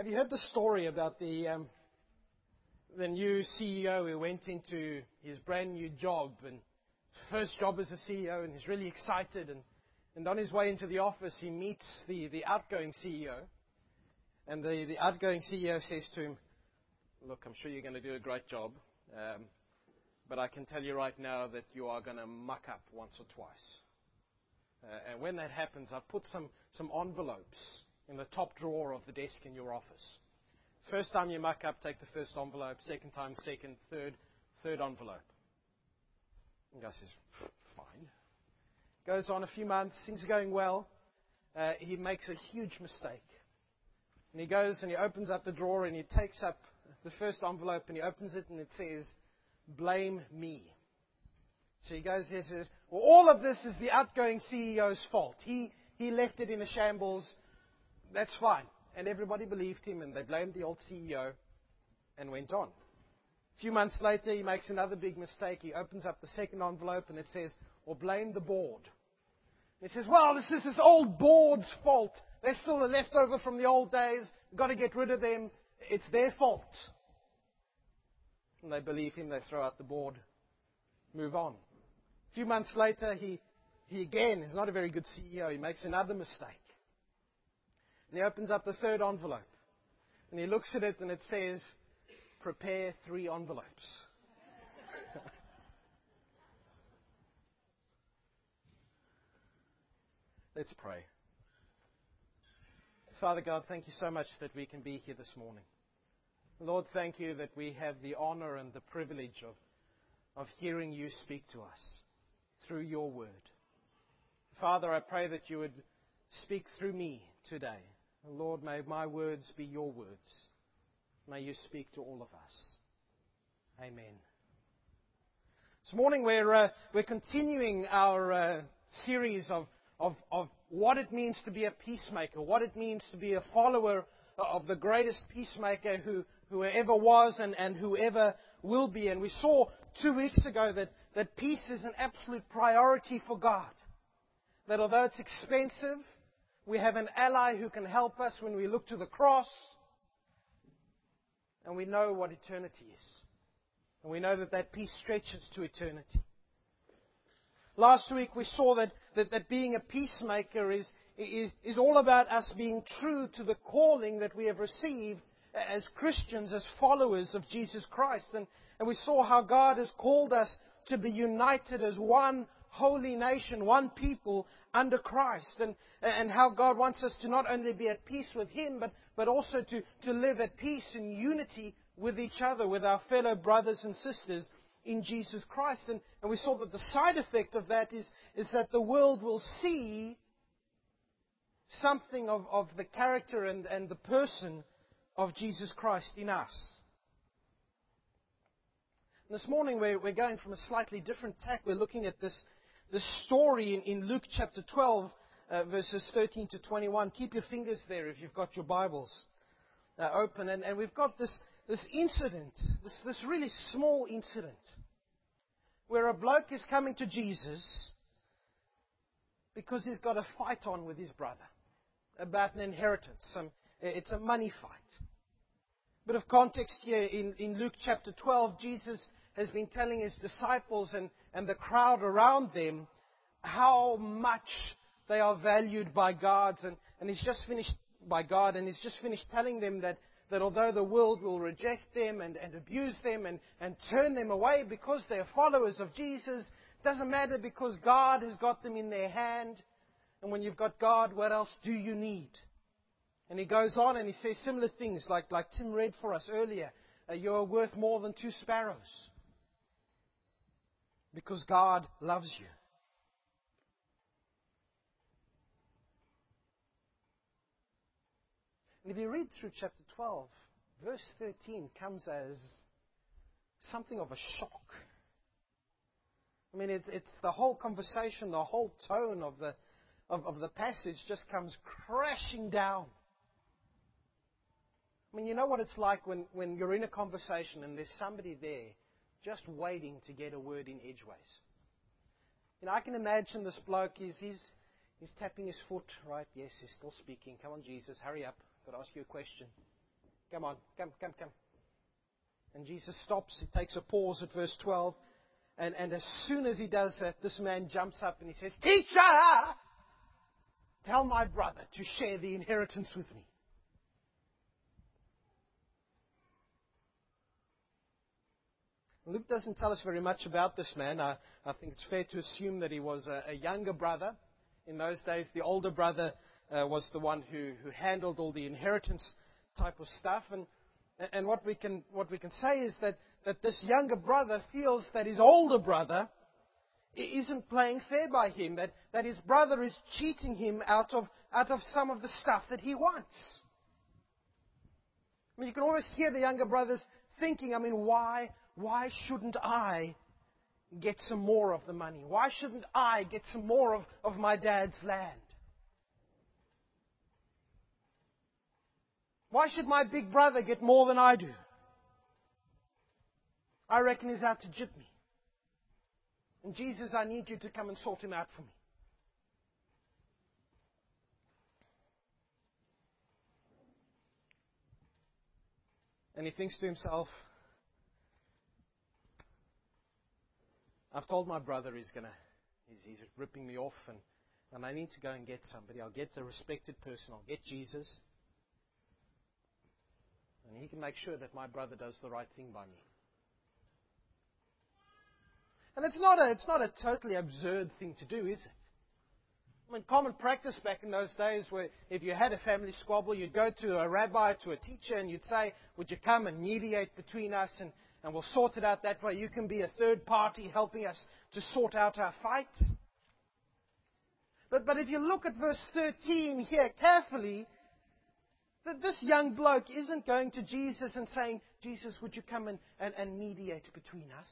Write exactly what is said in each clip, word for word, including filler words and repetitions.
Have you heard the story about the um, the new C E O who went into his brand new job and first job as a C E O, and he's really excited, and, and on his way into the office he meets the, the outgoing C E O, and the, the outgoing C E O says to him, "Look, I'm sure you're going to do a great job, um, but I can tell you right now that you are going to muck up once or twice. Uh, and when that happens, I've put some, some envelopes in the top drawer of the desk in your office. First time you muck up, take the first envelope. Second time, second, third, third envelope." And the guy says, "Fine." Goes on a few months, things are going well. Uh, he makes a huge mistake. And he goes and he opens up the drawer and he takes up the first envelope and he opens it and it says, "Blame me." So he goes here and says, "Well, all of this is the outgoing C E O's fault. He, he left it in a shambles. That's fine." And everybody believed him, and they blamed the old C E O and went on. A few months later, he makes another big mistake. He opens up the second envelope, and it says, "Or blame the board." And he says, "Well, this is this old board's fault. They're still a leftover from the old days. We've got to get rid of them. It's their fault." And they believe him. They throw out the board, move on. A few months later, he, he again is not a very good C E O. He makes another mistake. And he opens up the third envelope. And he looks at it and it says, "Prepare three envelopes." Let's pray. Father God, thank you so much that we can be here this morning. Lord, thank you that we have the honor and the privilege of of hearing you speak to us through your word. Father, I pray that you would speak through me today. Lord, may my words be your words. May you speak to all of us. Amen. This morning we're, uh, we're continuing our uh, series of, of, of what it means to be a peacemaker, what it means to be a follower of the greatest peacemaker who, who ever was and, and whoever will be. And we saw two weeks ago that, that peace is an absolute priority for God. That although it's expensive, we have an ally who can help us when we look to the cross. And we know what eternity is. And we know that that peace stretches to eternity. Last week we saw that, that, that being a peacemaker is, is, is all about us being true to the calling that we have received as Christians, as followers of Jesus Christ. And, and we saw how God has called us to be united as one holy nation, one people under Christ, and, and how God wants us to not only be at peace with Him, but, but also to, to live at peace and unity with each other, with our fellow brothers and sisters in Jesus Christ. And, and we saw that the side effect of that is, is that the world will see something of, of the character and, and the person of Jesus Christ in us. And this morning we're, we're going from a slightly different tack. We're looking at this The story in, in Luke chapter twelve, uh, verses thirteen to twenty-one. Keep your fingers there if you've got your Bibles uh, open. And, and we've got this, this incident, this, this really small incident, where a bloke is coming to Jesus because he's got a fight on with his brother about an inheritance. Some, it's a money fight. Bit of context here in, in Luke chapter twelve, Jesus has been telling his disciples and, and the crowd around them how much they are valued by God. And, and he's just finished by God, and he's just finished telling them that, that although the world will reject them and, and abuse them and, and turn them away because they're followers of Jesus, it doesn't matter because God has got them in their hand. And when you've got God, what else do you need? And he goes on and he says similar things like, like Tim read for us earlier. Uh, you're worth more than two sparrows. Because God loves you. And if you read through chapter twelve, verse thirteen comes as something of a shock. I mean, it's, it's the whole conversation, the whole tone of the, of, of the passage just comes crashing down. I mean, you know what it's like when, when you're in a conversation and there's somebody there just waiting to get a word in edgeways. You know, I can imagine this bloke is he's, he's tapping his foot, right? Yes, he's still speaking. Come on, Jesus, hurry up. I've got to ask you a question. Come on, come, come, come. And Jesus stops. He takes a pause at verse twelve. And, and as soon as he does that, this man jumps up and he says, "Teacher, tell my brother to share the inheritance with me." Luke doesn't tell us very much about this man. I, I think it's fair to assume that he was a, a younger brother. In those days, the older brother uh, was the one who, who handled all the inheritance type of stuff. And, and what we can what we can say is that, that this younger brother feels that his older brother isn't playing fair by him, that, that his brother is cheating him out of, out of some of the stuff that he wants. I mean, you can always hear the younger brothers thinking, I mean, why... Why shouldn't I get some more of the money? Why shouldn't I get some more of, of my dad's land? Why should my big brother get more than I do? I reckon he's out to gyp me. And Jesus, I need you to come and sort him out for me. And he thinks to himself, I've told my brother he's gonna, he's, he's ripping me off, and, and I need to go and get somebody. I'll get a respected person. I'll get Jesus. And he can make sure that my brother does the right thing by me. And it's not a, it's not a totally absurd thing to do, is it? I mean, common practice back in those days where if you had a family squabble, you'd go to a rabbi, to a teacher, and you'd say, would you come and mediate between us and And we'll sort it out that way. You can be a third party helping us to sort out our fight. But, but if you look at verse thirteen here carefully, that this young bloke isn't going to Jesus and saying, Jesus, would you come and, and, and mediate between us?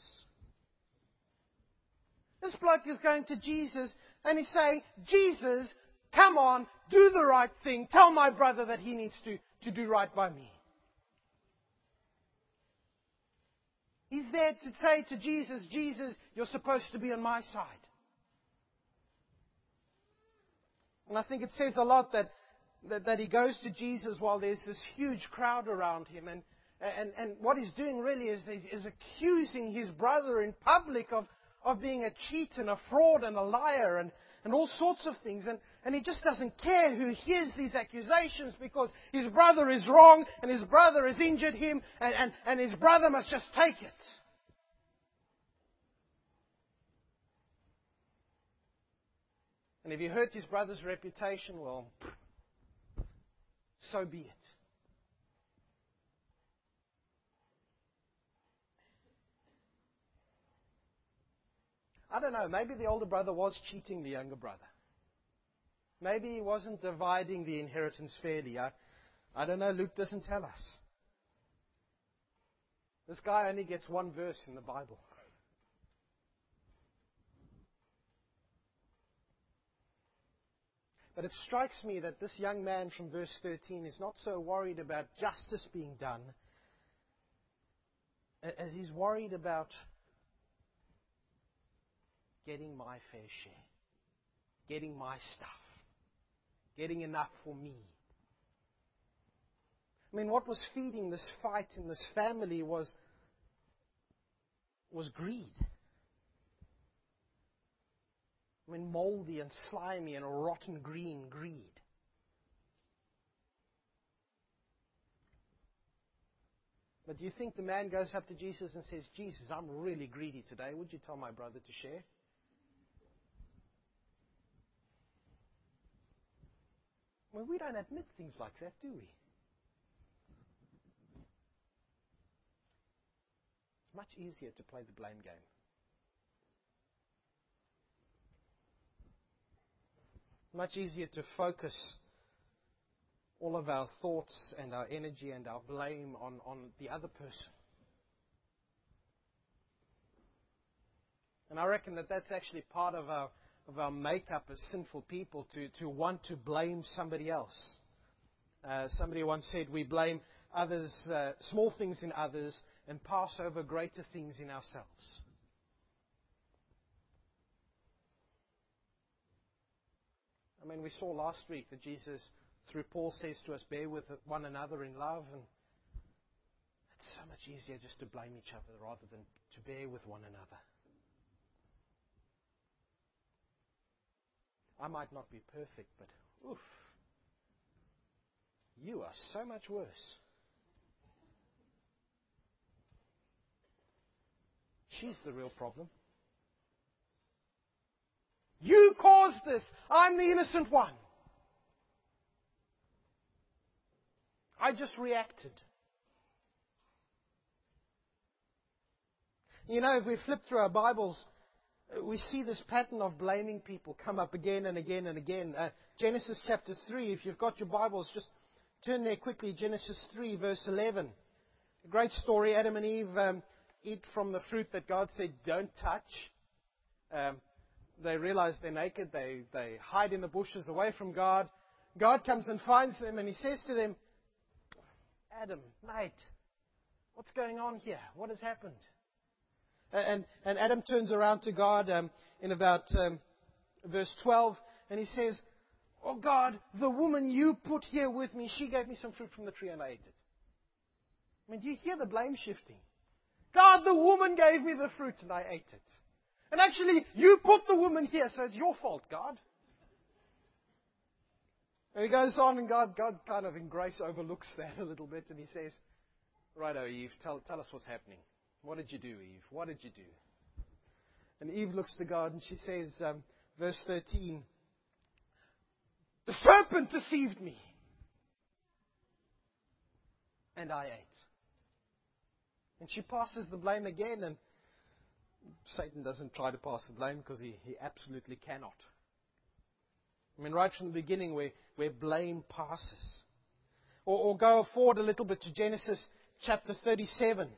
This bloke is going to Jesus and he's saying, Jesus, come on, do the right thing. Tell my brother that he needs to, to do right by me. He's there to say to Jesus, Jesus, you're supposed to be on my side. And I think it says a lot that, that, that he goes to Jesus while there's this huge crowd around him. And, and, and what he's doing really is, is, is accusing his brother in public of, of being a cheat and a fraud and a liar and, and all sorts of things. And, and he just doesn't care who hears these accusations because his brother is wrong and his brother has injured him and, and, and his brother must just take it. And if he hurt his brother's reputation, well, so be it. I don't know, maybe the older brother was cheating the younger brother. Maybe he wasn't dividing the inheritance fairly. I, I don't know, Luke doesn't tell us. This guy only gets one verse in the Bible. But it strikes me that this young man from verse thirteen is not so worried about justice being done as he's worried about getting my fair share, getting my stuff, getting enough for me. I mean, what was feeding this fight in this family was, was greed. I mean, moldy and slimy and rotten green greed. But do you think the man goes up to Jesus and says, Jesus, I'm really greedy today. Would you tell my brother to share? Well, we don't admit things like that, do we? It's much easier to play the blame game. Much easier to focus all of our thoughts and our energy and our blame on, on the other person. And I reckon that that's actually part of our of our makeup as sinful people to, to want to blame somebody else. Uh, somebody once said we blame others, uh, small things in others and pass over greater things in ourselves. I mean, we saw last week that Jesus, through Paul, says to us, bear with one another in love. And It's so much easier just to blame each other rather than to bear with one another. I might not be perfect, but oof, you are so much worse. She's the real problem. You caused this. I'm the innocent one. I just reacted. You know, if we flip through our Bibles, we see this pattern of blaming people come up again and again and again. Uh, Genesis chapter three, if you've got your Bibles, just turn there quickly. Genesis three, verse eleven. A great story. Adam and Eve um, eat from the fruit that God said, don't touch. Um, they realize they're naked. They, they hide in the bushes away from God. God comes and finds them, and He says to them, Adam, mate, what's going on here? What has happened? And, and Adam turns around to God um, in about um, verse twelve, and he says, oh God, the woman you put here with me, she gave me some fruit from the tree and I ate it. I mean, do you hear the blame shifting? God, the woman gave me the fruit and I ate it. And actually, you put the woman here, so it's your fault, God. And he goes on, and God, God kind of in grace overlooks that a little bit, and He says, righto, Eve, tell, tell us what's happening. What did you do, Eve? What did you do? And Eve looks to God and she says, um, verse thirteen, the serpent deceived me, and I ate. And she passes the blame again, and Satan doesn't try to pass the blame because he, he absolutely cannot. I mean, right from the beginning where, where blame passes. Or, or go forward a little bit to Genesis chapter thirty-seven.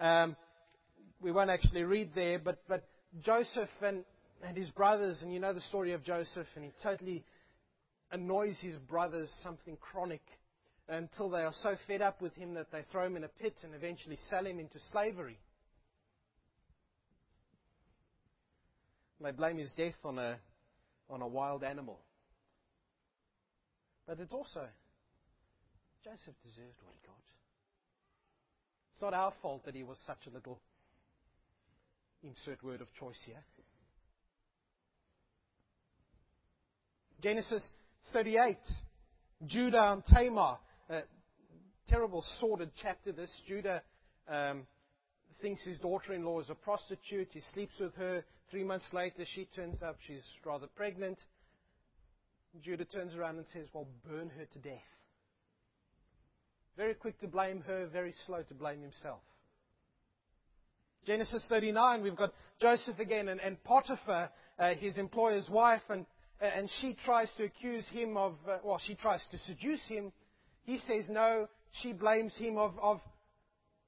Um, we won't actually read there, but, but Joseph and, and his brothers, and you know the story of Joseph, and he totally annoys his brothers, something chronic, until they are so fed up with him that they throw him in a pit and eventually sell him into slavery. And they blame his death on a, on a wild animal. But it's also, Joseph deserved what he got. It's not our fault that he was such a little, insert word of choice here. Genesis thirty-eight, Judah and Tamar. A terrible, sordid chapter this. Judah um, thinks his daughter-in-law is a prostitute. He sleeps with her. Three months later, she turns up. She's rather pregnant. Judah turns around and says, well, burn her to death. Very quick to blame her, very slow to blame himself. Genesis thirty-nine, we've got Joseph again and, and Potiphar, uh, his employer's wife, and, uh, and she tries to accuse him of, uh, well, she tries to seduce him. He says no, she blames him of, of,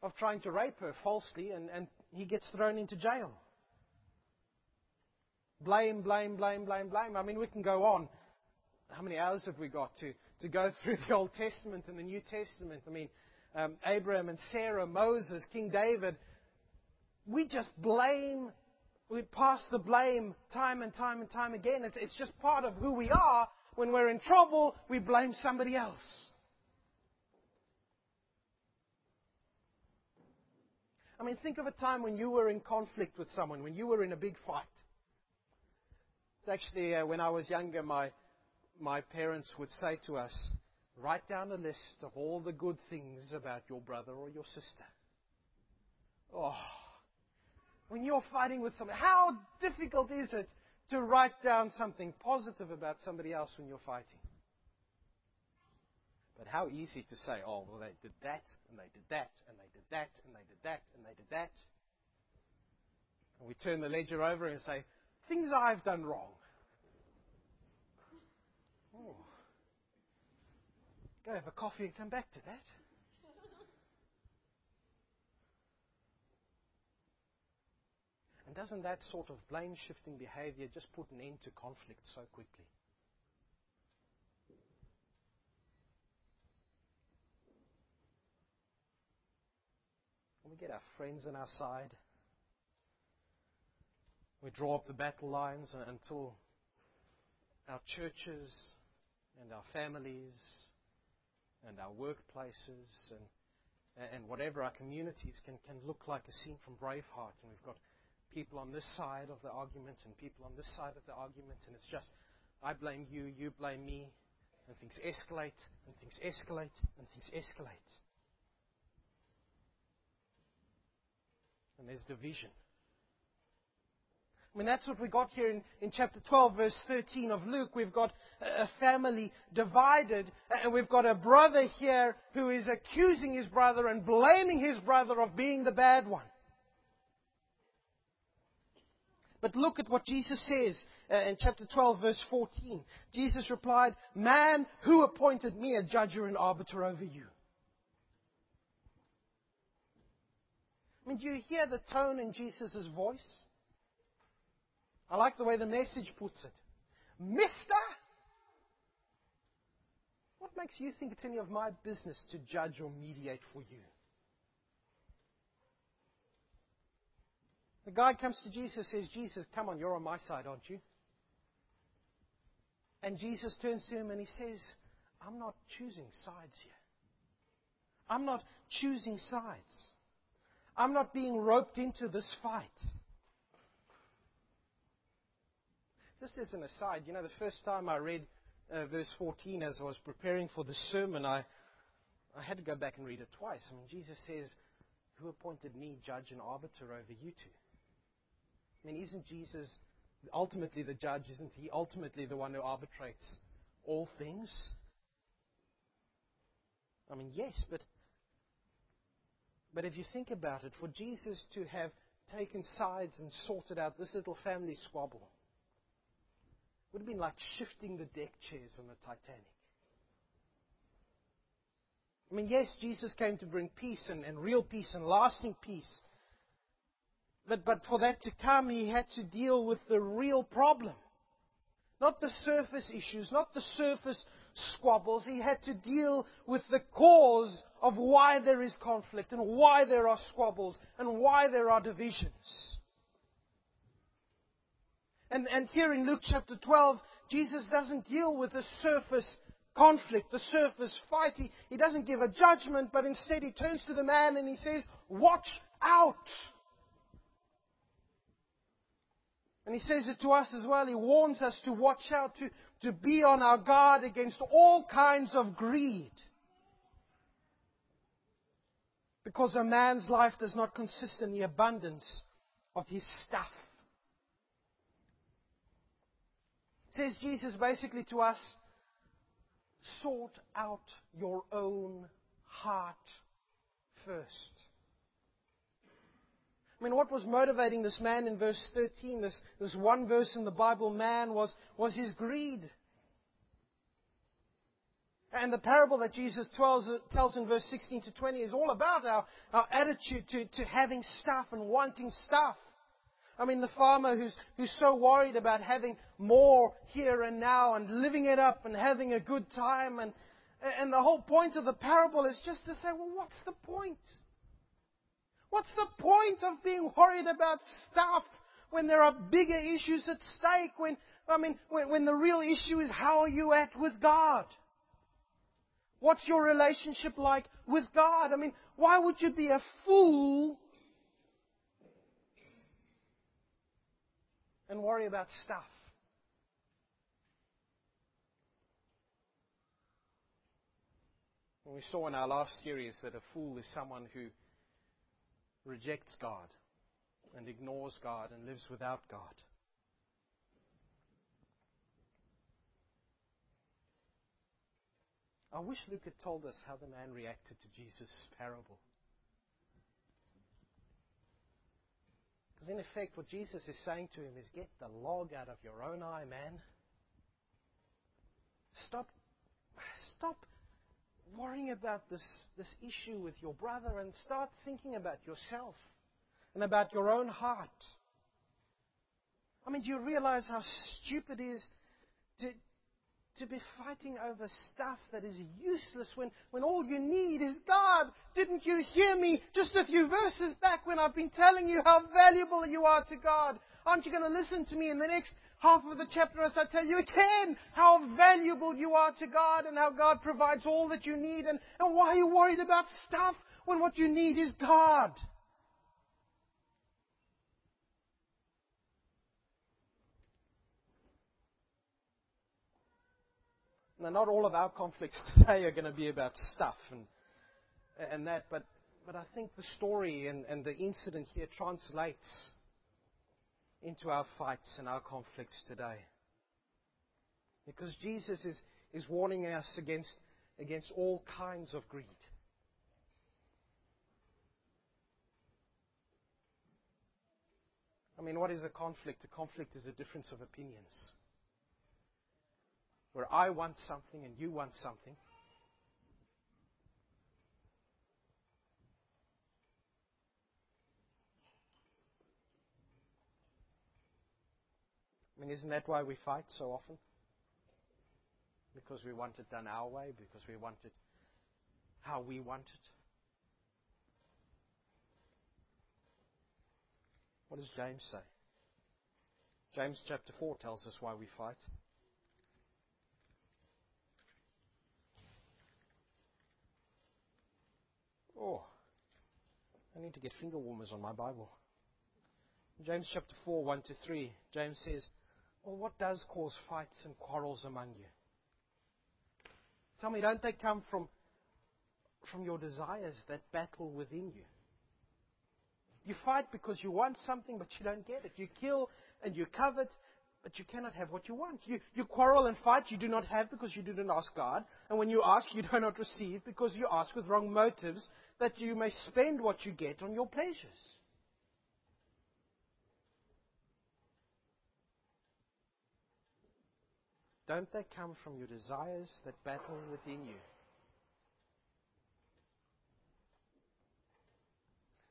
of trying to rape her falsely, and, and he gets thrown into jail. Blame, blame, blame, blame, blame. I mean, we can go on. How many hours have we got to, to go through the Old Testament and the New Testament? I mean, um, Abraham and Sarah, Moses, King David. We just blame, we pass the blame time and time and time again. It's, it's just part of who we are. When we're in trouble, we blame somebody else. I mean, think of a time when you were in conflict with someone, when you were in a big fight. It's actually uh, when I was younger, my... My parents would say to us, write down a list of all the good things about your brother or your sister. Oh, when you're fighting with somebody, how difficult is it to write down something positive about somebody else when you're fighting? But how easy to say, oh, well, they did that, and they did that, and they did that, and they did that, and they did that. And we turn the ledger over and say, things I've done wrong. Oh. Go have a coffee and come back to that. And doesn't that sort of blame-shifting behavior just put an end to conflict so quickly? And we get our friends on our side. We draw up the battle lines until our churches and our families and our workplaces and and whatever our communities can, can look like, a scene from Braveheart. And we've got people on this side of the argument and people on this side of the argument. And it's just, I blame you, you blame me. And things escalate, and things escalate, and things escalate. And there's division. I mean, that's what we got here in, in chapter twelve, verse thirteen of Luke. We've got a family divided, and we've got a brother here who is accusing his brother and blaming his brother of being the bad one. But look at what Jesus says in chapter twelve, verse fourteen. Jesus replied, "Man, who appointed me a judge or an arbiter over you?" I mean, do you hear the tone in Jesus' voice? I like the way the Message puts it. Mister, what makes you think it's any of my business to judge or mediate for you? The guy comes to Jesus and says, "Jesus, come on, you're on my side, aren't you?" And Jesus turns to him and he says, "I'm not choosing sides here. I'm not choosing sides. I'm not being roped into this fight." Just as an aside, you know, the first time I read uh, verse fourteen as I was preparing for the sermon, I, I had to go back and read it twice. I mean, Jesus says, "Who appointed me judge and arbiter over you two?" I mean, isn't Jesus ultimately the judge? Isn't he ultimately the one who arbitrates all things? I mean, yes, but But if you think about it, for Jesus to have taken sides and sorted out this little family squabble would have been like shifting the deck chairs on the Titanic. I mean, yes, Jesus came to bring peace and, and real peace and lasting peace. But, but for that to come, he had to deal with the real problem. Not the surface issues, not the surface squabbles. He had to deal with the cause of why there is conflict and why there are squabbles and why there are divisions. And, and here in Luke chapter twelve, Jesus doesn't deal with the surface conflict, the surface fight. He, he doesn't give a judgment, but instead he turns to the man and he says, "Watch out." And he says it to us as well. He warns us to watch out, to, to be on our guard against all kinds of greed. Because a man's life does not consist in the abundance of his stuff. Says Jesus basically to us, sort out your own heart first. I mean, what was motivating this man in verse thirteen, this, this one verse in the Bible, man, was, was his greed. And the parable that Jesus tells, tells in verse sixteen to twenty is all about our, our attitude to, to having stuff and wanting stuff. I mean, the farmer who's, who's so worried about having more here and now and living it up and having a good time. And, and the whole point of the parable is just to say, well, what's the point? What's the point of being worried about stuff when there are bigger issues at stake? When, I mean, when, when the real issue is how are you at with God? What's your relationship like with God? I mean, why would you be a fool and worry about stuff? And we saw in our last series that a fool is someone who rejects God and ignores God and lives without God. I wish Luke had told us how the man reacted to Jesus' parable. Because in effect, what Jesus is saying to him is, get the log out of your own eye, man. Stop, stop worrying about this, this issue with your brother and start thinking about yourself and about your own heart. I mean, do you realize how stupid it is to, to be fighting over stuff that is useless when, when all you need is God? Didn't you hear me just a few verses back when I've been telling you how valuable you are to God? Aren't you going to listen to me in the next half of the chapter, as I tell you again, how valuable you are to God and how God provides all that you need. And, and why are you worried about stuff when what you need is God? Now, not all of our conflicts today are going to be about stuff and and that, but, but I think the story and, and the incident here translates into our fights and our conflicts today. Because Jesus is, is warning us against, against all kinds of greed. I mean, what is a conflict? A conflict is a difference of opinions, where I want something and you want something. I mean, isn't that why we fight so often? Because we want it done our way, because we want it how we want it. What does James say? James chapter four tells us why we fight. Oh, I need to get finger warmers on my Bible. James chapter four, one to three, James says, well, what does cause fights and quarrels among you? Tell me, don't they come from, from your desires that battle within you? You fight because you want something, but you don't get it. You kill and you covet, but you cannot have what you want. You, you quarrel and fight, you do not have because you didn't ask God. And when you ask, you do not receive because you ask with wrong motives, that you may spend what you get on your pleasures. Don't they come from your desires that battle within you?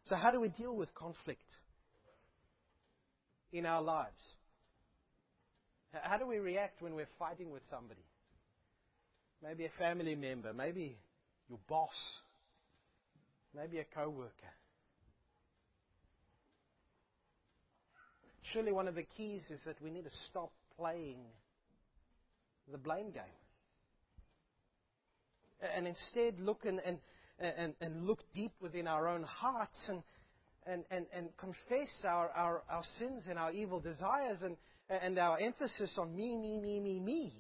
So how do we deal with conflict in our lives? How do we react when we're fighting with somebody? Maybe a family member, maybe your boss, maybe a co-worker. Surely one of the keys is that we need to stop playing the blame game. And instead look and, and, and, and look deep within our own hearts and and, and, and confess our, our, our sins and our evil desires and, and our emphasis on me, me, me, me, me.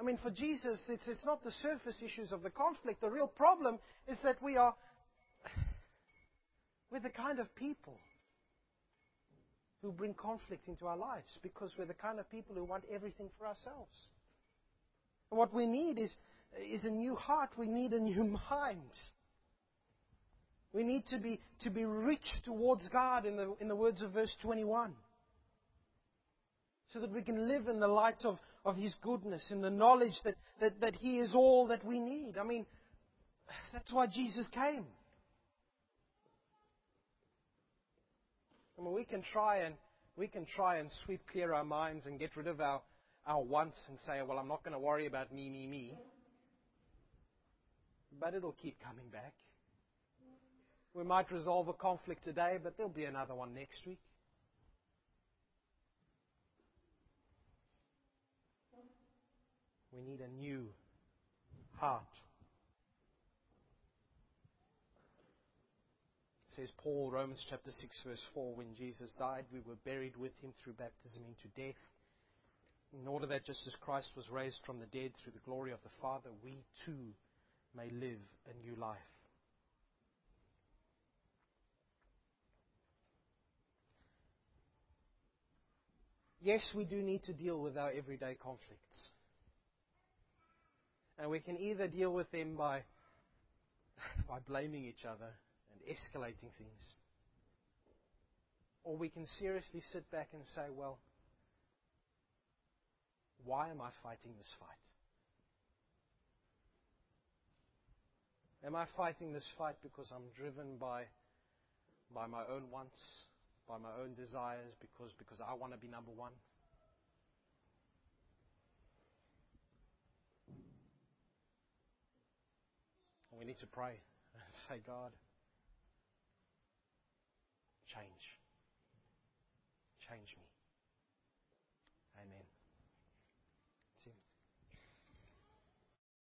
I mean, for Jesus, it's, it's not the surface issues of the conflict. The real problem is that we are we're the kind of people who bring conflict into our lives, because we're the kind of people who want everything for ourselves. And what we need is, is a new heart. We need a new mind. We need to be, to be rich towards God, in the, in the words of verse twenty-one, so that we can live in the light of, of His goodness, in the knowledge that, that, that He is all that we need. I mean, that's why Jesus came. I mean, we can try and we can try and sweep clear our minds and get rid of our, our wants and say, well, I'm not going to worry about me, me, me. But it'll keep coming back. We might resolve a conflict today, but there'll be another one next week. We need a new heart. Says Paul, Romans chapter six, verse four, when Jesus died, we were buried with Him through baptism into death, in order that just as Christ was raised from the dead through the glory of the Father, we too may live a new life. Yes, we do need to deal with our everyday conflicts. And we can either deal with them by, by blaming each other, escalating things, or we can seriously sit back and say, well, why am I fighting this fight? Am I fighting this fight because I'm driven by by my own wants, by my own desires, because because I want to be number one? We need to pray and say, God, change. Change me.